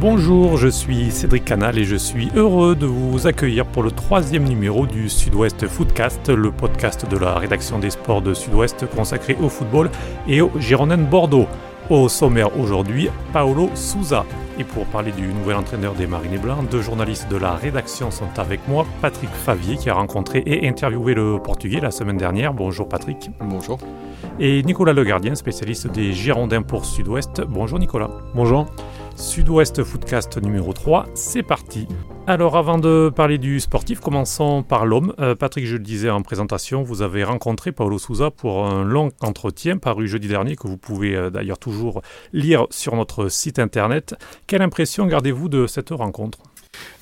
Bonjour, je suis Cédric Canale et je suis heureux de vous accueillir pour le 3e numéro du Sud-Ouest Footcast, le podcast de la rédaction des sports de Sud-Ouest consacré au football et aux Girondins de Bordeaux. Au sommaire aujourd'hui, Paulo Sousa. Et pour parler du nouvel entraîneur des Marines et Blancs, deux journalistes de la rédaction sont avec moi. Patrick Favier qui a rencontré et interviewé le Portugais la semaine dernière. Bonjour Patrick. Bonjour. Et Nicolas Le Gardien, spécialiste des Girondins pour Sud-Ouest. Bonjour Nicolas. Bonjour. Sud-Ouest Footcast numéro 3, c'est parti. Alors avant de parler du sportif, commençons par l'homme. Patrick, je le disais en présentation, vous avez rencontré Paulo Sousa pour un long entretien paru jeudi dernier que vous pouvez d'ailleurs toujours lire sur notre site internet. Quelle impression gardez-vous de cette rencontre ?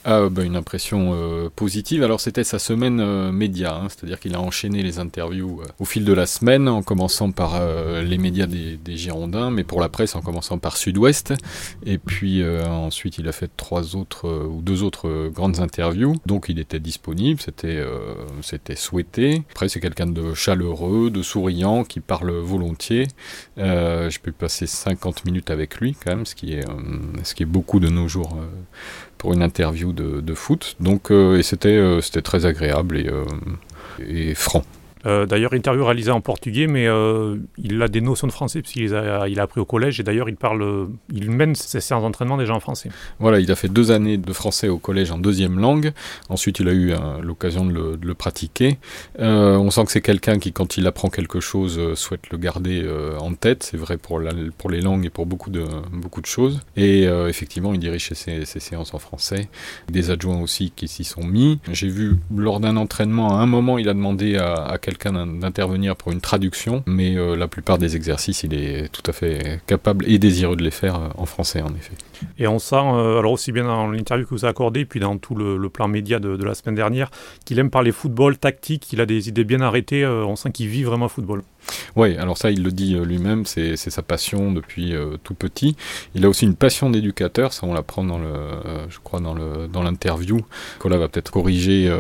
Une impression positive. Alors c'était sa semaine média, c'est-à-dire qu'il a enchaîné les interviews au fil de la semaine, en commençant par les médias des Girondins, mais pour la presse en commençant par Sud-Ouest, et puis ensuite il a fait deux autres grandes interviews. Donc il était disponible, c'était souhaité. Après c'est quelqu'un de chaleureux, de souriant, qui parle volontiers. J'ai pu passer 50 minutes avec lui quand même, ce qui est beaucoup de nos jours pour une interview de foot, donc et c'était très agréable et franc. D'ailleurs, interview réalisée en portugais, mais il a des notions de français puisqu'il a appris au collège, et d'ailleurs il mène ses séances d'entraînement déjà en français. Voilà, il a fait 2 années de français au collège en 2e langue, ensuite il a eu l'occasion de le pratiquer. On sent que c'est quelqu'un qui, quand il apprend quelque chose, souhaite le garder en tête. C'est vrai pour les langues et pour beaucoup de choses, et effectivement il dirige ses séances en français. Des adjoints aussi qui s'y sont mis. J'ai vu lors d'un entraînement, à un moment il a demandé à quelqu'un d'intervenir pour une traduction, mais la plupart des exercices, il est tout à fait capable et désireux de les faire en français, en effet. Et on sent, alors aussi bien dans l'interview que vous avez accordée, puis dans tout le plan média de la semaine dernière, qu'il aime parler football, tactique, qu'il a des idées bien arrêtées, on sent qu'il vit vraiment football. Oui, alors ça, il le dit lui-même, c'est sa passion depuis tout petit. Il a aussi une passion d'éducateur, ça on l'apprend dans l'interview. Nicolas va peut-être corriger,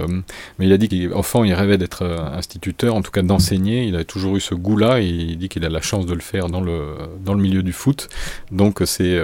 mais il a dit qu'enfant, il rêvait d'être instituteur, en tout cas d'enseigner. Il a toujours eu ce goût-là, et il dit qu'il a la chance de le faire dans le milieu du foot. Donc c'est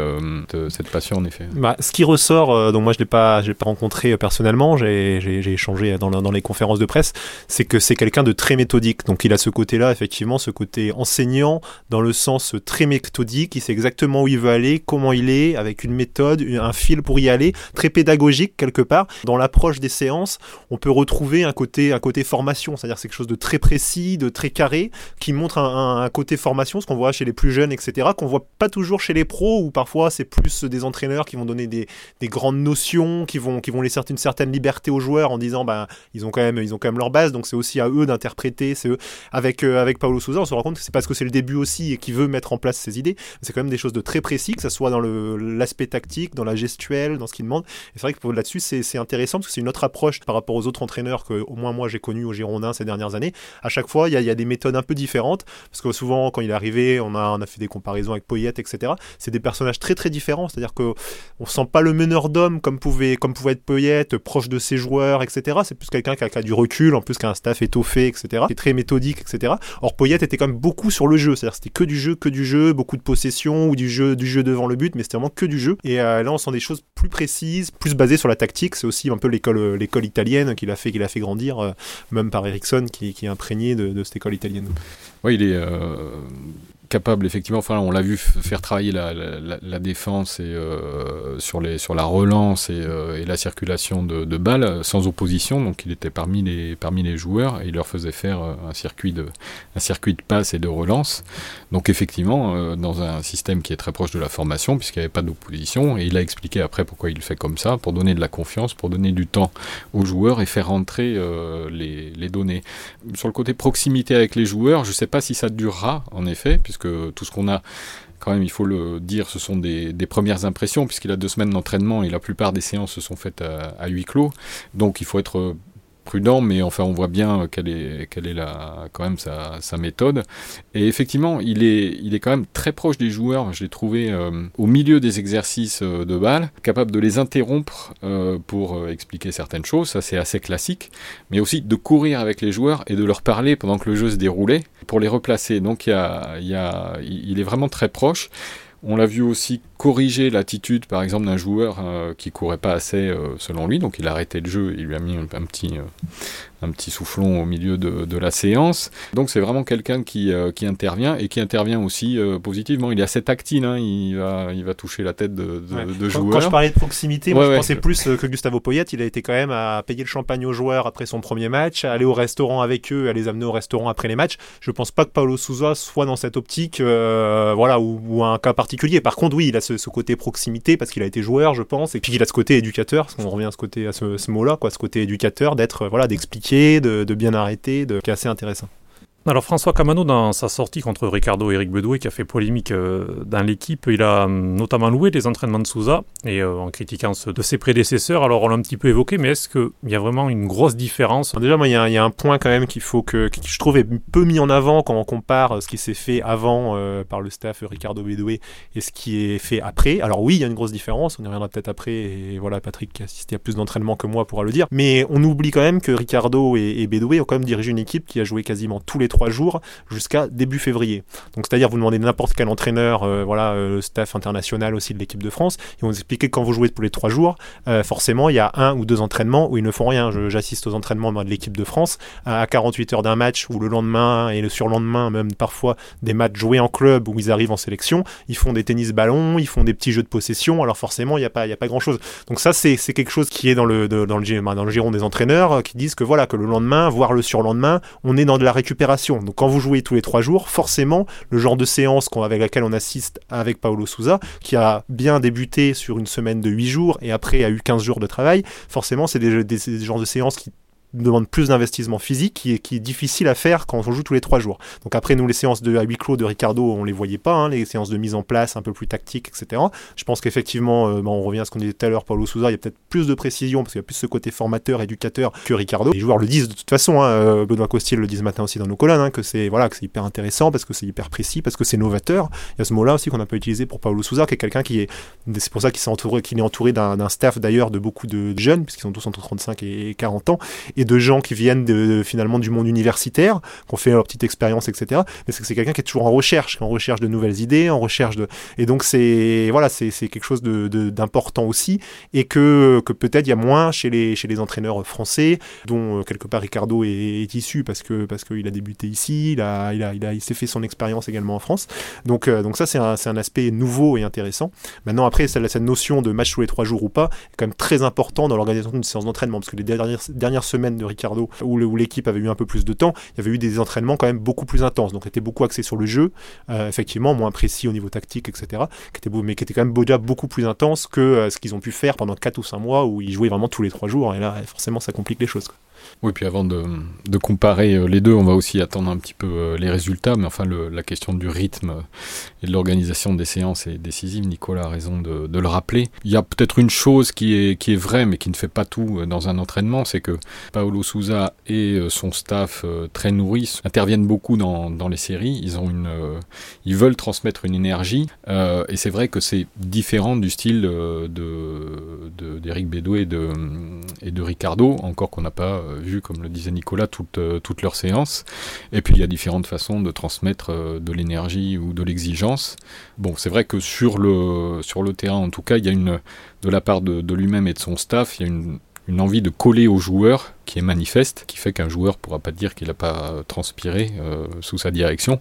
cette passion en effet. Ce qui ressort, donc moi je l'ai pas rencontré personnellement, j'ai échangé dans les conférences de presse, c'est que c'est quelqu'un de très méthodique. Donc il a ce côté-là, effectivement, ce côté enseignant dans le sens très méthodique. Il sait exactement où il veut aller, comment il est, avec une méthode, un fil pour y aller, très pédagogique quelque part. Dans l'approche des séances, on peut retrouver un côté formation, c'est-à-dire c'est quelque chose de très précis, de très carré, qui montre un côté formation, ce qu'on voit chez les plus jeunes, etc., qu'on voit pas toujours chez les pros, où parfois c'est plus des entraîneurs qui vont donner des grandes notions, qui vont laisser une certaine liberté aux joueurs en disant ils ont quand même leur base, donc c'est aussi à eux d'interpréter. C'est eux. Avec Paulo Sousa, on se rend compte que c'est parce que c'est le début aussi et qu'il veut mettre en place ses idées, c'est quand même des choses de très précis, que ça soit dans l'aspect tactique, dans la gestuelle, dans ce qu'il demande. Et c'est vrai que là-dessus c'est intéressant, parce que c'est une autre approche par rapport aux autres entraîneurs que au moins moi j'ai connu au Girondins ces dernières années. À chaque fois, il y a des méthodes un peu différentes, parce que souvent, quand il est arrivé, on a fait des comparaisons avec Poyet, etc. C'est des personnages très très différents, c'est-à-dire qu'on ne sent pas le meneur d'homme comme pouvait être Poyet, proche de ses joueurs, etc. C'est plus quelqu'un qui a du recul, en plus qu'un staff étoffé, etc. C'est très méthodique, etc. Or, Poyet était quand même beaucoup sur le jeu, c'est-à-dire c'était que du jeu, beaucoup de possession ou du jeu devant le but, mais c'était vraiment que du jeu. Et là, on sent des choses plus précises, plus basées sur la tactique. C'est aussi un peu l'école italienne qu'il a fait grandir, même par Eriksson qui est imprégné de cette école italienne. Oui, il est capable, effectivement. Enfin, on l'a vu faire travailler la défense et sur la relance et la circulation de balles sans opposition. Donc, il était parmi les joueurs, et il leur faisait faire un circuit de passe et de relance. Donc, effectivement, dans un système qui est très proche de la formation, puisqu'il n'y avait pas d'opposition. Et il a expliqué après pourquoi il fait comme ça, pour donner de la confiance, pour donner du temps aux joueurs et faire rentrer les données. Sur le côté proximité avec les joueurs, je ne sais pas si ça durera en effet, puisque tout ce qu'on a, quand même, il faut le dire, ce sont des premières impressions, puisqu'il a 2 semaines d'entraînement et la plupart des séances se sont faites à huis clos. Donc il faut être prudent, mais enfin on voit bien quelle est quand même sa méthode. Et effectivement, il est quand même très proche des joueurs. Je l'ai trouvé au milieu des exercices de balle, capable de les interrompre pour expliquer certaines choses, ça c'est assez classique, mais aussi de courir avec les joueurs et de leur parler pendant que le jeu se déroulait pour les replacer. Donc il est vraiment très proche. On l'a vu aussi corriger l'attitude, par exemple, d'un joueur qui courait pas assez, selon lui. Donc il a arrêté le jeu, il lui a mis un petit soufflon au milieu de la séance. Donc c'est vraiment quelqu'un qui intervient, et qui intervient aussi positivement. Il est assez tactile, hein, il va toucher la tête de joueurs. Quand je parlais de proximité, moi je pensais plus que Gustavo Poyet, il a été quand même à payer le champagne aux joueurs après son premier match, à aller au restaurant avec eux, à les amener au restaurant après les matchs. Je pense pas que Paulo Sousa soit dans cette optique, ou un cas particulier. Par contre, oui, il a ce côté proximité parce qu'il a été joueur, je pense, et puis il a ce côté éducateur, parce qu'on revient à ce mot-là, quoi, ce côté éducateur, d'expliquer, de bien arrêter, qui est assez intéressant. Alors François Kamano, dans sa sortie contre Ricardo et Eric Bédouet, qui a fait polémique dans l'équipe, il a notamment loué les entraînements de Sousa, et en critiquant ceux de ses prédécesseurs. Alors on l'a un petit peu évoqué, mais est-ce qu'il y a vraiment une grosse différence? Déjà, moi, il y a un point quand même qui je trouve est peu mis en avant quand on compare ce qui s'est fait avant par le staff Ricardo Bédouet et ce qui est fait après. Alors oui, il y a une grosse différence, on y reviendra peut-être après, et voilà, Patrick qui a assisté à plus d'entraînements que moi pourra le dire, mais on oublie quand même que Ricardo et Bédouet ont quand même dirigé une équipe qui a joué quasiment tous les 3 jours jusqu'à début février. Donc c'est-à-dire, vous demandez n'importe quel entraîneur, le staff international aussi de l'équipe de France, ils vont vous expliquer que quand vous jouez tous les 3 jours, forcément il y a 1 ou 2 entraînements où ils ne font rien. J'assiste aux entraînements de l'équipe de France à 48 heures d'un match, où le lendemain et le surlendemain, même parfois des matchs joués en club où ils arrivent en sélection, ils font des tennis-ballons, ils font des petits jeux de possession, alors forcément il n'y a pas grand-chose. Donc ça c'est quelque chose qui est dans le giron des entraîneurs, qui disent que voilà, que le lendemain, voire le surlendemain, on est dans de la récupération. Donc quand vous jouez tous les 3 jours, forcément, le genre de séance avec laquelle on assiste avec Paulo Sousa, qui a bien débuté sur une semaine de 8 jours et après a eu 15 jours de travail, forcément c'est des genres de séances qui demande plus d'investissement physique, qui est difficile à faire quand on joue tous les 3 jours. Donc après, nous, les séances à huis clos de Ricardo, on les voyait pas, hein, les séances de mise en place un peu plus tactiques, etc. Je pense qu'effectivement, on revient à ce qu'on disait tout à l'heure, Paulo Sousa, il y a peut-être plus de précision, parce qu'il y a plus ce côté formateur, éducateur que Ricardo. Les joueurs le disent de toute façon, hein, Benoît Costil le dit ce matin aussi dans nos colonnes, hein, que c'est hyper intéressant, parce que c'est hyper précis, parce que c'est novateur. Il y a ce mot-là aussi qu'on n'a pas utilisé pour Paulo Sousa, qui est quelqu'un qui est, c'est pour ça qu'il est entouré d'un staff d'ailleurs de beaucoup de jeunes, puisqu'ils sont tous entre 35 et 40 ans, et de gens qui viennent finalement du monde universitaire, qui ont fait leur petite expérience, etc. Mais c'est quelqu'un qui est toujours en recherche de nouvelles idées, et donc c'est quelque chose d'important aussi, et que peut-être il y a moins chez les entraîneurs français, dont quelque part Ricardo est issu, parce que il a débuté ici, il s'est fait son expérience également en France. Donc ça c'est un aspect nouveau et intéressant. Maintenant, après, cette notion de match tous les 3 jours ou pas est quand même très important dans l'organisation d'une séance d'entraînement, parce que les dernières semaines de Ricardo, où l'équipe avait eu un peu plus de temps, il y avait eu des entraînements quand même beaucoup plus intenses, donc étaient beaucoup axés sur le jeu, effectivement moins précis au niveau tactique, etc., mais qui étaient quand même beaucoup plus intenses que ce qu'ils ont pu faire pendant 4 ou 5 mois où ils jouaient vraiment tous les 3 jours, et là forcément ça complique les choses, quoi. Oui, puis avant de comparer les deux, on va aussi attendre un petit peu les résultats, mais enfin la question du rythme et de l'organisation des séances est décisive. Nicolas a raison de le rappeler. Il y a peut-être une chose qui est vraie, mais qui ne fait pas tout dans un entraînement, c'est que Paulo Sousa et son staff très nourri interviennent beaucoup dans les séries. Ils veulent transmettre une énergie, et c'est vrai que c'est différent du style d'Éric Bédouet et de Ricardo, encore qu'on n'a pas vu, comme le disait Nicolas, toute leur séance. Et puis il y a différentes façons de transmettre de l'énergie ou de l'exigence. Bon, c'est vrai que sur le terrain, en tout cas, il y a de la part de lui-même et de son staff, il y a une envie de coller aux joueurs qui est manifeste, qui fait qu'un joueur ne pourra pas dire qu'il n'a pas transpiré sous sa direction,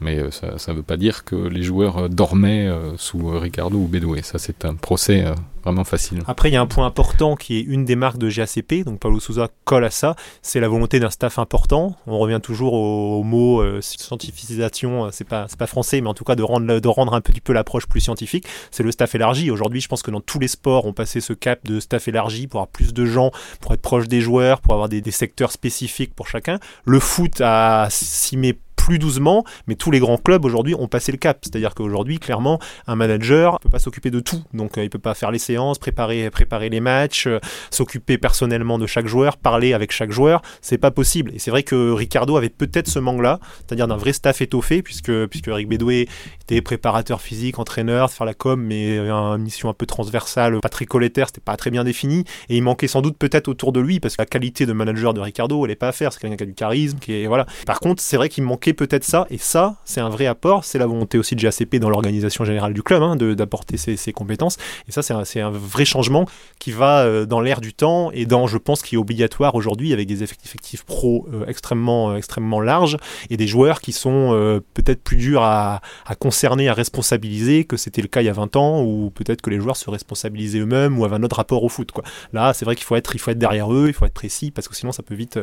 mais ça ne veut pas dire que les joueurs dormaient sous Ricardo ou Bédouet. Ça, c'est un procès vraiment facile. Après, il y a un point important qui est une des marques de GACP, donc Paulo Sousa colle à ça, c'est la volonté d'un staff important. On revient toujours au mot scientificisation, c'est pas français, mais en tout cas de rendre un petit peu l'approche plus scientifique, c'est le staff élargi. Aujourd'hui, je pense que dans tous les sports, on passait ce cap de staff élargi pour avoir plus de gens, pour être proche des joueurs, pour avoir des secteurs spécifiques pour chacun. Le foot a cimé plus doucement, mais tous les grands clubs aujourd'hui ont passé le cap, c'est-à-dire qu'aujourd'hui, clairement, un manager peut pas s'occuper de tout, donc il peut pas faire les séances, préparer les matchs, s'occuper personnellement de chaque joueur, parler avec chaque joueur, c'est pas possible. Et c'est vrai que Ricardo avait peut-être ce manque-là, c'est-à-dire d'un vrai staff étoffé, puisque Eric Bédouet était préparateur physique, entraîneur, faire la com, mais une mission un peu transversale, pas très collétaire, c'était pas très bien défini, et il manquait sans doute peut-être autour de lui, parce que la qualité de manager de Ricardo, elle est pas à faire, c'est quelqu'un qui a du charisme, qui est, voilà. Par contre, c'est vrai qu'il manquait c'était peut-être ça, et ça, c'est un vrai apport, c'est la volonté aussi de GACP dans l'organisation générale du club, hein, d'apporter ses compétences, et ça, c'est un vrai changement qui va dans l'air du temps, et dans, je pense, qui est obligatoire aujourd'hui, avec des effectifs pro extrêmement larges, et des joueurs qui sont peut-être plus durs à concerner, à responsabiliser, que c'était le cas il y a 20 ans, ou peut-être que les joueurs se responsabilisaient eux-mêmes, ou avaient un autre rapport au foot, quoi. Là, c'est vrai qu'il faut être derrière eux, il faut être précis, parce que sinon, ça peut vite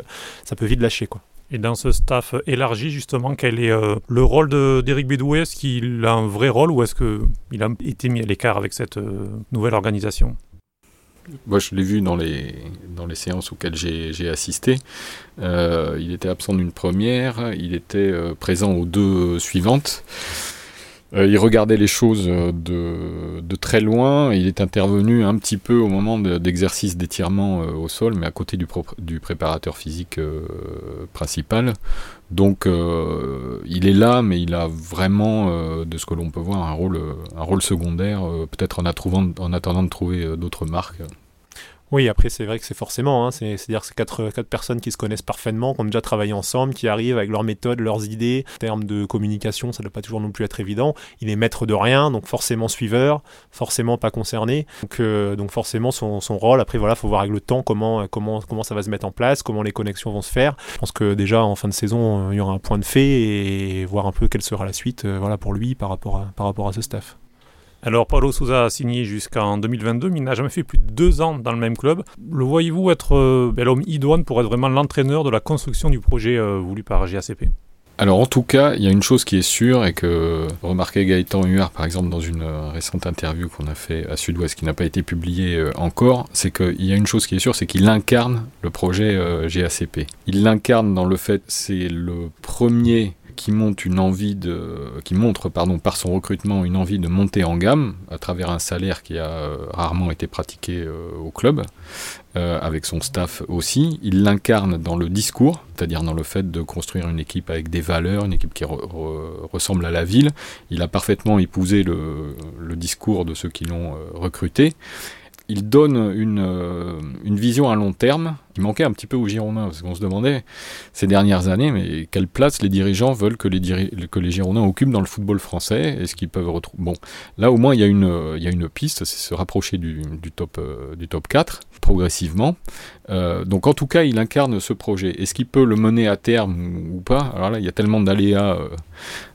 lâcher, quoi. Et dans ce staff élargi, justement, quel est le rôle d'Éric Bédouet ? Est-ce qu'il a un vrai rôle ou est-ce qu'il a été mis à l'écart avec cette nouvelle organisation ? Moi, je l'ai vu dans les séances auxquelles j'ai assisté. Il était absent d'une première, il était présent aux deux suivantes. Il regardait les choses de très loin. Il est intervenu un petit peu au moment d'exercice d'étirement au sol, mais à côté du préparateur physique principal. Donc il est là, mais il a vraiment, de ce que l'on peut voir, un rôle secondaire, peut-être en attendant de trouver d'autres marques. Oui, après c'est vrai que c'est forcément, hein, c'est-à-dire que c'est quatre personnes qui se connaissent parfaitement, qui ont déjà travaillé ensemble, qui arrivent avec leurs méthodes, leurs idées. En termes de communication, ça ne doit pas toujours non plus être évident. Il est maître de rien, donc forcément suiveur, forcément pas concerné. Donc forcément son rôle, après voilà, faut voir avec le temps comment ça va se mettre en place, comment les connexions vont se faire. Je pense que déjà en fin de saison, il y aura un point de fait et voir un peu quelle sera la suite pour lui par rapport à ce staff. Alors, Paulo Sousa a signé jusqu'en 2022, mais il n'a jamais fait plus de 2 ans dans le même club. Le voyez-vous être l'homme idoine pour être vraiment l'entraîneur de la construction du projet voulu par GACP ? Alors, en tout cas, il y a une chose qui est sûre, et que remarquait Gaëtan Huard, par exemple, dans une récente interview qu'on a fait à Sud-Ouest, qui n'a pas été publiée encore, c'est qu'il y a une chose qui est sûre, c'est qu'il incarne le projet GACP. Il l'incarne dans le fait, c'est le premier qui montre par son recrutement une envie de monter en gamme à travers un salaire qui a rarement été pratiqué au club, avec son staff aussi. Il l'incarne dans le discours, c'est-à-dire dans le fait de construire une équipe avec des valeurs, une équipe qui ressemble à la ville. Il a parfaitement épousé le discours de ceux qui l'ont recruté. Il donne une vision à long terme qui manquait un petit peu aux Girondins, parce qu'on se demandait ces dernières années, mais quelle place les dirigeants veulent que les Girondins occupent dans le football français. Est-ce qu'ils peuvent retrouver... Bon, là au moins il y a une piste, c'est se rapprocher du top 4 progressivement. Donc en tout cas, il incarne ce projet. Est-ce qu'il peut le mener à terme ou pas ? Alors là, il y a tellement d'aléas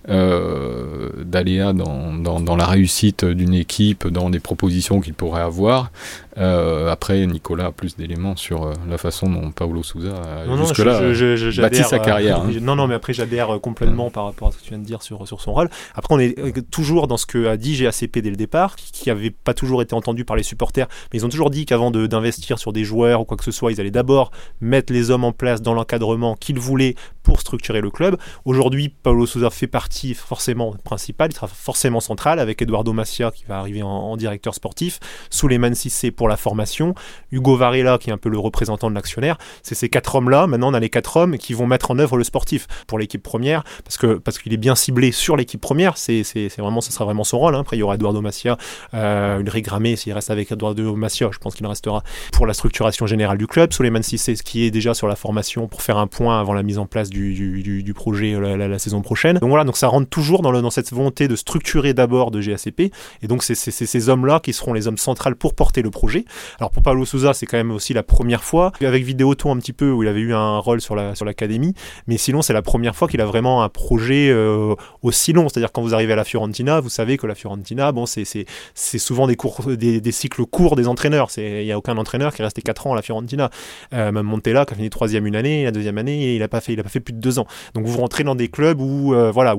dans la réussite d'une équipe, dans des propositions qu'il pourrait avoir. Après, Nicolas a plus d'éléments sur la façon dont Paulo Sousa a jusque-là bâti sa carrière. Mais après j'adhère complètement par rapport à ce que tu viens de dire sur son rôle. Après, on est toujours dans ce que a dit GACP dès le départ, qui n'avait pas toujours été entendu par les supporters, mais ils ont toujours dit qu'avant d'investir sur des joueurs ou quoi que ce soit, ils allaient d'abord mettre les hommes en place dans l'encadrement qu'ils voulaient pour structurer le club. Aujourd'hui, Paulo Sousa fait partie forcément principale, il sera forcément central, avec Eduardo Macia qui va arriver en directeur sportif, Souleymane Cissé pour la formation, Hugo Varela qui est un peu le représentant de l'actionnaire. C'est ces 4 hommes-là, maintenant on a les 4 hommes qui vont mettre en œuvre le sportif pour l'équipe première, parce qu'il est bien ciblé sur l'équipe première, c'est vraiment, ça sera vraiment son rôle, hein. Après il y aura Eduardo Macia, Ulrich Gramé, s'il reste avec Eduardo Macia, je pense qu'il restera pour la structuration générale du club, Souleymane Cissé qui est déjà sur la formation pour faire un point avant la mise en place du projet la saison prochaine. Donc voilà, donc ça rentre toujours dans cette volonté de structurer d'abord de GACP, et donc c'est ces hommes-là qui seront les hommes centrales pour porter le projet. Alors pour Paulo Sousa, c'est quand même aussi la première fois, avec Vidéoton un petit peu où il avait eu un rôle sur l'académie, mais sinon c'est la première fois qu'il a vraiment un projet aussi long, c'est-à-dire quand vous arrivez à la Fiorentina, vous savez que la Fiorentina, bon, c'est souvent des cycles courts des entraîneurs, il n'y a aucun entraîneur qui est resté 4 ans à la Fiorentina, même Montella qui a fini 3e une année, la 2e année, il n'a pas fait plus de 2 ans. Donc vous rentrez dans des clubs où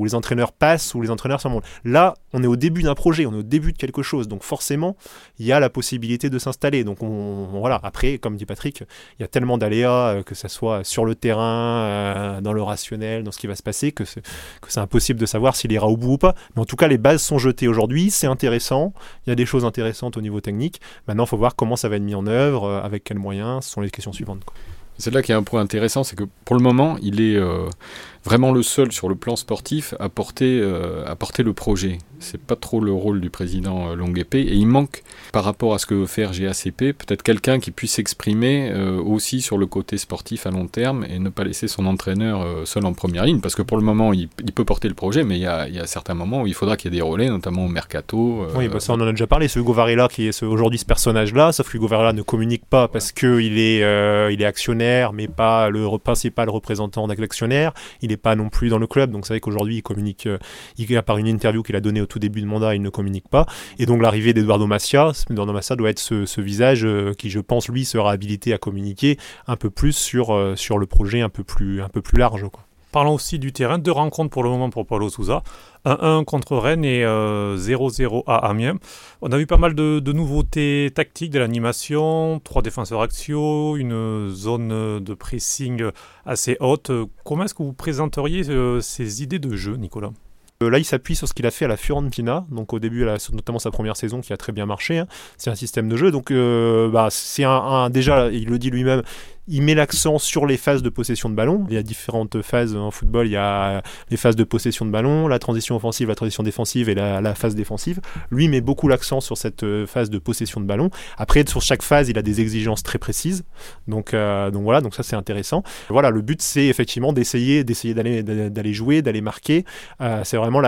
les entraîneurs passent, où les entraîneurs s'en vont. Là, on est au début d'un projet, on est au début de quelque chose, donc forcément, il y a la possibilité de s'installer. Donc voilà, après, comme dit Patrick, il y a tellement d'aléas, que ça soit sur le terrain, dans le rationnel, dans ce qui va se passer, que c'est impossible de savoir s'il ira au bout ou pas. Mais en tout cas, les bases sont jetées aujourd'hui, c'est intéressant, il y a des choses intéressantes au niveau technique. Maintenant, il faut voir comment ça va être mis en œuvre, avec quels moyens, ce sont les questions suivantes, quoi. C'est là qu'il y a un point intéressant, c'est que pour le moment, il est vraiment le seul sur le plan sportif à porter le projet. C'est pas trop le rôle du président Longue-Épée, et il manque, par rapport à ce que veut faire GACP, peut-être quelqu'un qui puisse s'exprimer aussi sur le côté sportif à long terme, et ne pas laisser son entraîneur seul en première ligne, parce que pour le moment il peut porter le projet, mais il y a certains moments où il faudra qu'il y ait des relais, notamment au mercato. Oui, ça on en a déjà parlé, ce Hugo Varela qui est aujourd'hui ce personnage-là, sauf que Hugo Varela ne communique pas parce qu'il est actionnaire, mais pas le principal représentant d'un actionnaire, il n'est pas non plus dans le club, donc c'est vrai qu'aujourd'hui il communique, à part une interview qu'il a donnée au tout début de mandat, il ne communique pas, et donc l'arrivée d'Eduardo Macia doit être ce visage qui, je pense, lui sera habilité à communiquer un peu plus sur le projet un peu plus large, quoi. Parlons aussi du terrain, 2 rencontres pour le moment pour Paulo Sousa, 1-1 contre Rennes et 0-0 à Amiens. On a vu pas mal de nouveautés tactiques, de l'animation, 3 défenseurs axiaux, une zone de pressing assez haute. Comment est-ce que vous présenteriez ces idées de jeu, Nicolas ? Là, il s'appuie sur ce qu'il a fait à la Fiorentina, donc au début, notamment sa première saison qui a très bien marché, hein. C'est un système de jeu, donc c'est déjà, il le dit lui-même, il met l'accent sur les phases de possession de ballon. Il y a différentes phases en football, il y a les phases de possession de ballon, la transition offensive, la transition défensive et la phase défensive. Lui met beaucoup l'accent sur cette phase de possession de ballon. Après, sur chaque phase, il a des exigences très précises, donc voilà, donc ça c'est intéressant. Voilà, le but c'est effectivement d'essayer d'aller jouer, d'aller marquer. C'est vraiment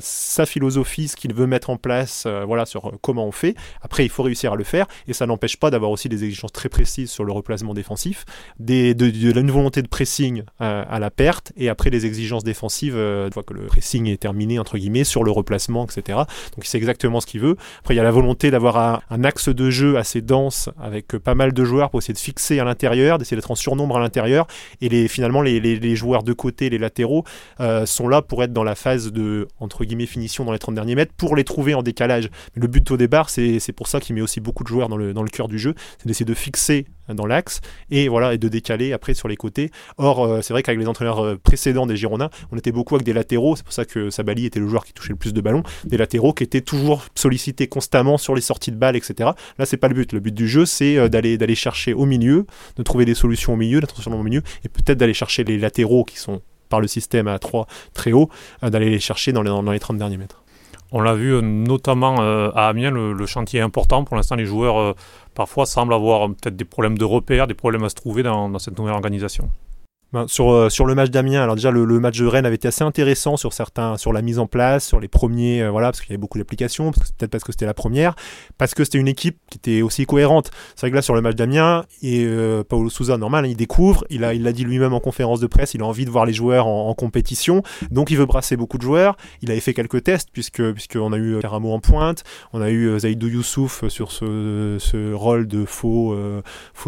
sa philosophie, ce qu'il veut mettre en place, voilà, sur comment on fait. Après, il faut réussir à le faire, et ça n'empêche pas d'avoir aussi des exigences très précises sur le replacement défensif, une volonté de pressing à la perte, et après les exigences défensives une fois que le pressing est terminé, entre guillemets, sur le replacement, etc. Donc c'est exactement ce qu'il veut. Après, il y a la volonté d'avoir un axe de jeu assez dense avec pas mal de joueurs pour essayer de fixer à l'intérieur, d'essayer d'être en surnombre à l'intérieur, et finalement les joueurs de côté, les latéraux, sont là pour être dans la phase de, entre guillemets, finition dans les 30 derniers mètres pour les trouver en décalage. Mais le but au départ, c'est pour ça qu'il met aussi beaucoup de joueurs dans le cœur du jeu, c'est d'essayer de fixer dans l'axe et de décaler après sur les côtés. Or, c'est vrai qu'avec les entraîneurs précédents des Girondins, on était beaucoup avec des latéraux, c'est pour ça que Sabali était le joueur qui touchait le plus de ballons, des latéraux qui étaient toujours sollicités constamment sur les sorties de balles, etc. Là, c'est pas le but. Le but du jeu, c'est d'aller chercher au milieu, de trouver des solutions au milieu, d'attention au milieu, et peut-être d'aller chercher les latéraux qui sont, par le système à 3 très haut, d'aller les chercher dans les 30 derniers mètres. On l'a vu notamment à Amiens, le chantier est important. Pour l'instant, les joueurs parfois semblent avoir peut-être des problèmes de repères, des problèmes à se trouver dans cette nouvelle organisation. Sur le match d'Amiens, alors déjà le match de Rennes avait été assez intéressant sur la mise en place, sur les premiers, parce qu'il y avait beaucoup d'applications, peut-être parce que c'était la première, parce que c'était une équipe qui était aussi cohérente. C'est vrai que là, sur le match d'Amiens, et Paulo Sousa, normal, il découvre, il l'a dit lui-même en conférence de presse, il a envie de voir les joueurs en compétition, donc il veut brasser beaucoup de joueurs. Il avait fait quelques tests, puisqu'on a eu Caramo en pointe, on a eu Zaidou Youssouf sur ce rôle de faux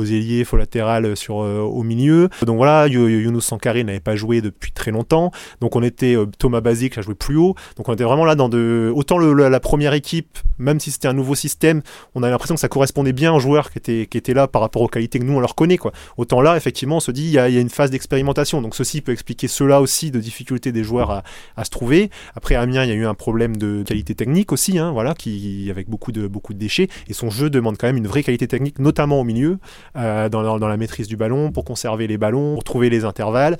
ailier, faux latéral au milieu. Donc voilà, Younous Sankaré n'avait pas joué depuis très longtemps, donc on était Thomas Basic a joué plus haut, donc on était vraiment là autant la première équipe, même si c'était un nouveau système, on a l'impression que ça correspondait bien aux joueurs qui étaient là par rapport aux qualités que nous on leur connaît, quoi. Autant là effectivement on se dit il y a une phase d'expérimentation, donc ceci peut expliquer cela aussi de difficulté des joueurs à se trouver. Après, à Amiens il y a eu un problème de qualité technique aussi, hein, voilà, avec beaucoup de déchets, et son jeu demande quand même une vraie qualité technique, notamment au milieu, dans la maîtrise du ballon, pour conserver les ballons, pour trouver les intervalles,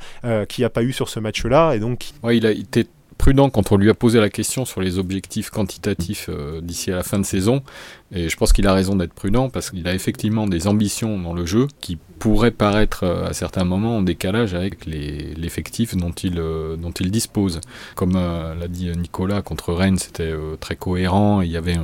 qu'il n'y a pas eu sur ce match-là, et donc... Ouais, il a été prudent quand on lui a posé la question sur les objectifs quantitatifs d'ici à la fin de saison, et je pense qu'il a raison d'être prudent, parce qu'il a effectivement des ambitions dans le jeu qui pourraient paraître à certains moments en décalage avec l'effectif dont il dispose. Comme l'a dit Nicolas, contre Rennes c'était très cohérent, il y avait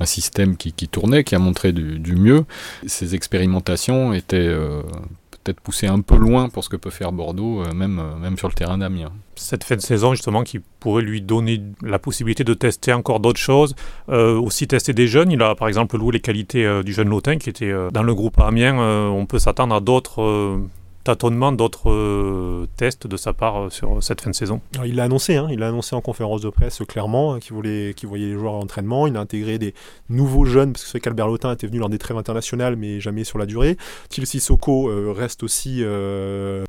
un système qui tournait, qui a montré du mieux. Ces expérimentations étaient... peut-être pousser un peu loin pour ce que peut faire Bordeaux, même sur le terrain d'Amiens. Cette fin de saison, justement, qui pourrait lui donner la possibilité de tester encore d'autres choses, aussi tester des jeunes. Il a, par exemple, loué les qualités du jeune Lottin, qui était dans le groupe Amiens. On peut s'attendre à d'autres... tâtonnement d'autres tests de sa part sur cette fin de saison. Alors, il l'a annoncé en conférence de presse clairement, qu'il voyait les joueurs à l'entraînement. Il a intégré des nouveaux jeunes, parce que c'est qu'Albert Lottin était venu lors des trêves internationales, mais jamais sur la durée. Kilsi Soko reste aussi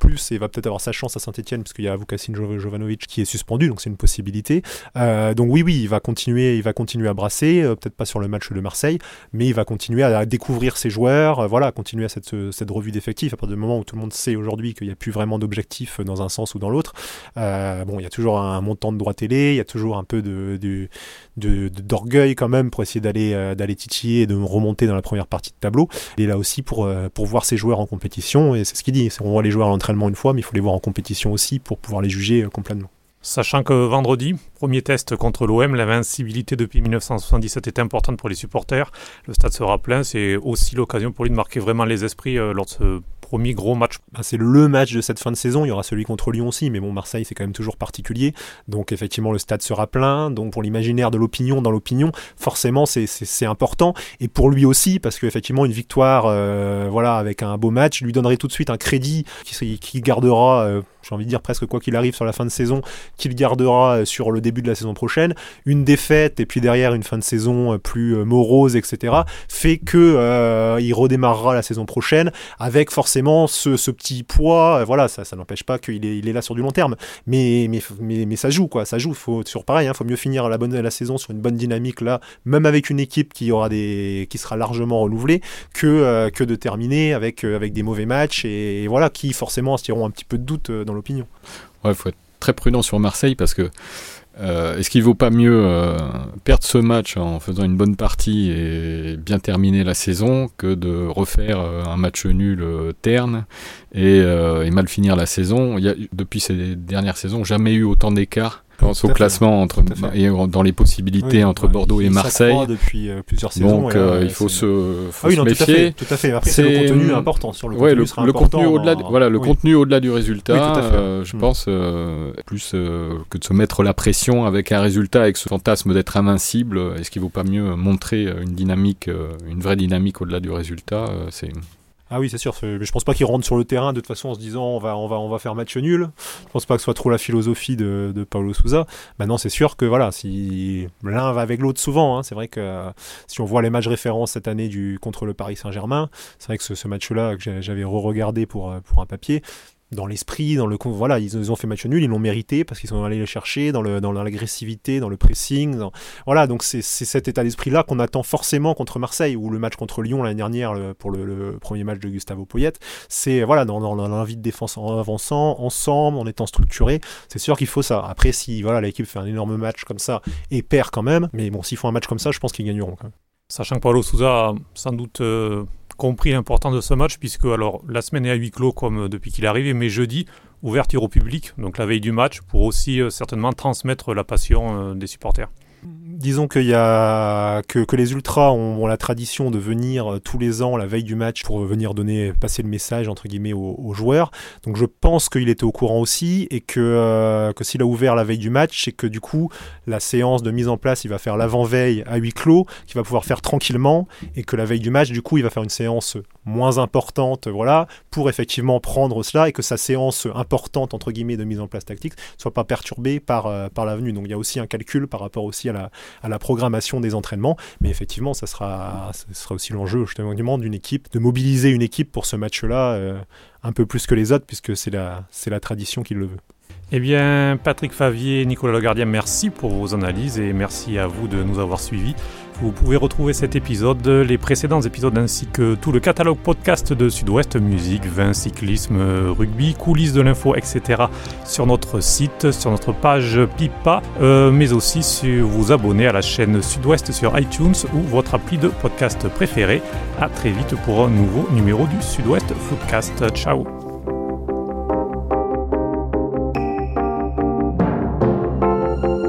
plus, et va peut-être avoir sa chance à Saint-Etienne, parce qu'il y a Vukasin Jovanovic qui est suspendu, donc c'est une possibilité. Donc oui, il va continuer à brasser, peut-être pas sur le match de Marseille, mais il va continuer à découvrir ses joueurs, continuer à cette revue d'effectifs à partir du moment où tout le monde sait aujourd'hui qu'il n'y a plus vraiment d'objectif dans un sens ou dans l'autre. Bon, il y a toujours un montant de droits télé, il y a toujours un peu d'orgueil quand même pour essayer d'aller titiller et de remonter dans la première partie de tableau. Il est là aussi pour voir ses joueurs en compétition, et c'est ce qu'il dit, c'est qu'on voit les joueurs à l'entraînement une fois, mais il faut les voir en compétition aussi pour pouvoir les juger complètement. Sachant que vendredi, premier test contre l'OM, l'invincibilité depuis 1977 est importante pour les supporters. Le stade sera plein, c'est aussi l'occasion pour lui de marquer vraiment les esprits lors de ce premier gros match. C'est le match de cette fin de saison, il y aura celui contre Lyon aussi, mais bon, Marseille c'est quand même toujours particulier, donc effectivement le stade sera plein, donc pour l'imaginaire de l'opinion, dans l'opinion, forcément c'est important, et pour lui aussi, parce qu'effectivement une victoire avec un beau match lui donnerait tout de suite un crédit qui gardera... j'ai envie de dire presque quoi qu'il arrive sur la fin de saison, qu'il gardera sur le début de la saison prochaine. Une défaite et puis derrière une fin de saison plus morose, etc. fait qu'il redémarrera la saison prochaine avec forcément ce petit poids. Voilà, ça n'empêche pas qu'il est là sur du long terme. Mais ça joue, quoi. Ça joue. Faut mieux finir la saison sur une bonne dynamique, là, même avec une équipe qui sera largement renouvelée, que de terminer avec des mauvais matchs et voilà, qui forcément se tireront un petit peu de doute dans l'opinion. Ouais, faut être très prudent sur Marseille parce que est-ce qu'il vaut pas mieux perdre ce match en faisant une bonne partie et bien terminer la saison que de refaire un match nul terne et mal finir la saison. Il y a, depuis ces dernières saisons, jamais eu autant d'écart. Je pense au classement et dans les possibilités entre Bordeaux et Marseille. Ça croît depuis plusieurs saisons. Donc il faut se méfier. Tout à fait. Après, c'est le contenu important sur le contenu. Le contenu au-delà. Le contenu au-delà du résultat. Oui, je pense plus que de se mettre la pression avec un résultat, avec ce fantasme d'être invincible. Est-ce qu'il vaut pas mieux montrer une dynamique, une vraie dynamique au-delà du résultat? Ah oui, c'est sûr, je pense pas qu'ils rentrent sur le terrain de toute façon en se disant on va faire match nul. Je pense pas que ce soit trop la philosophie de Paulo Sousa. Maintenant, c'est sûr que voilà, si l'un va avec l'autre souvent, hein, c'est vrai que si on voit les matchs références cette année contre le Paris Saint-Germain, c'est vrai que ce match-là que j'avais re-regardé pour un papier, dans l'esprit, ils ont fait match nul, ils l'ont mérité parce qu'ils sont allés le chercher dans l'agressivité, dans le pressing. Donc c'est cet état d'esprit-là qu'on attend forcément contre Marseille, ou le match contre Lyon l'année dernière pour le premier match de Gustavo Poyet. C'est dans l'envie de défense en avançant, ensemble, en étant structuré. C'est sûr qu'il faut ça. Après, si l'équipe fait un énorme match comme ça et perd quand même, mais bon, s'ils font un match comme ça, je pense qu'ils gagneront quand même. Sachant que Paulo Sousa a sans doute... compris l'importance de ce match, puisque la semaine est à huis clos comme depuis qu'il est arrivé, mais jeudi, ouverture au public, donc la veille du match, pour aussi certainement transmettre la passion des supporters. Disons que les ultras ont la tradition de venir tous les ans la veille du match pour venir passer le message entre guillemets aux joueurs. Donc je pense qu'il était au courant aussi et que s'il a ouvert la veille du match, c'est que du coup la séance de mise en place, il va faire l'avant-veille à huis clos, qu'il va pouvoir faire tranquillement, et que la veille du match, du coup, il va faire une séance moins importante, pour effectivement prendre cela, et que sa séance importante entre guillemets de mise en place tactique soit pas perturbée par l'avenue. Donc il y a aussi un calcul par rapport aussi à la programmation des entraînements, mais effectivement ça sera aussi l'enjeu justement de mobiliser une équipe pour ce match-là un peu plus que les autres, puisque c'est la tradition qui le veut. Eh bien, Patrick Favier et Nicolas Le Gardien, merci pour vos analyses et merci à vous de nous avoir suivis. Vous pouvez retrouver cet épisode, les précédents épisodes ainsi que tout le catalogue podcast de Sud-Ouest, musique, vin, cyclisme, rugby, coulisses de l'info, etc. sur notre site, sur notre page Pipa, mais aussi si vous abonnez à la chaîne Sud-Ouest sur iTunes ou votre appli de podcast préféré. À très vite pour un nouveau numéro du Sud-Ouest Footcast. Ciao.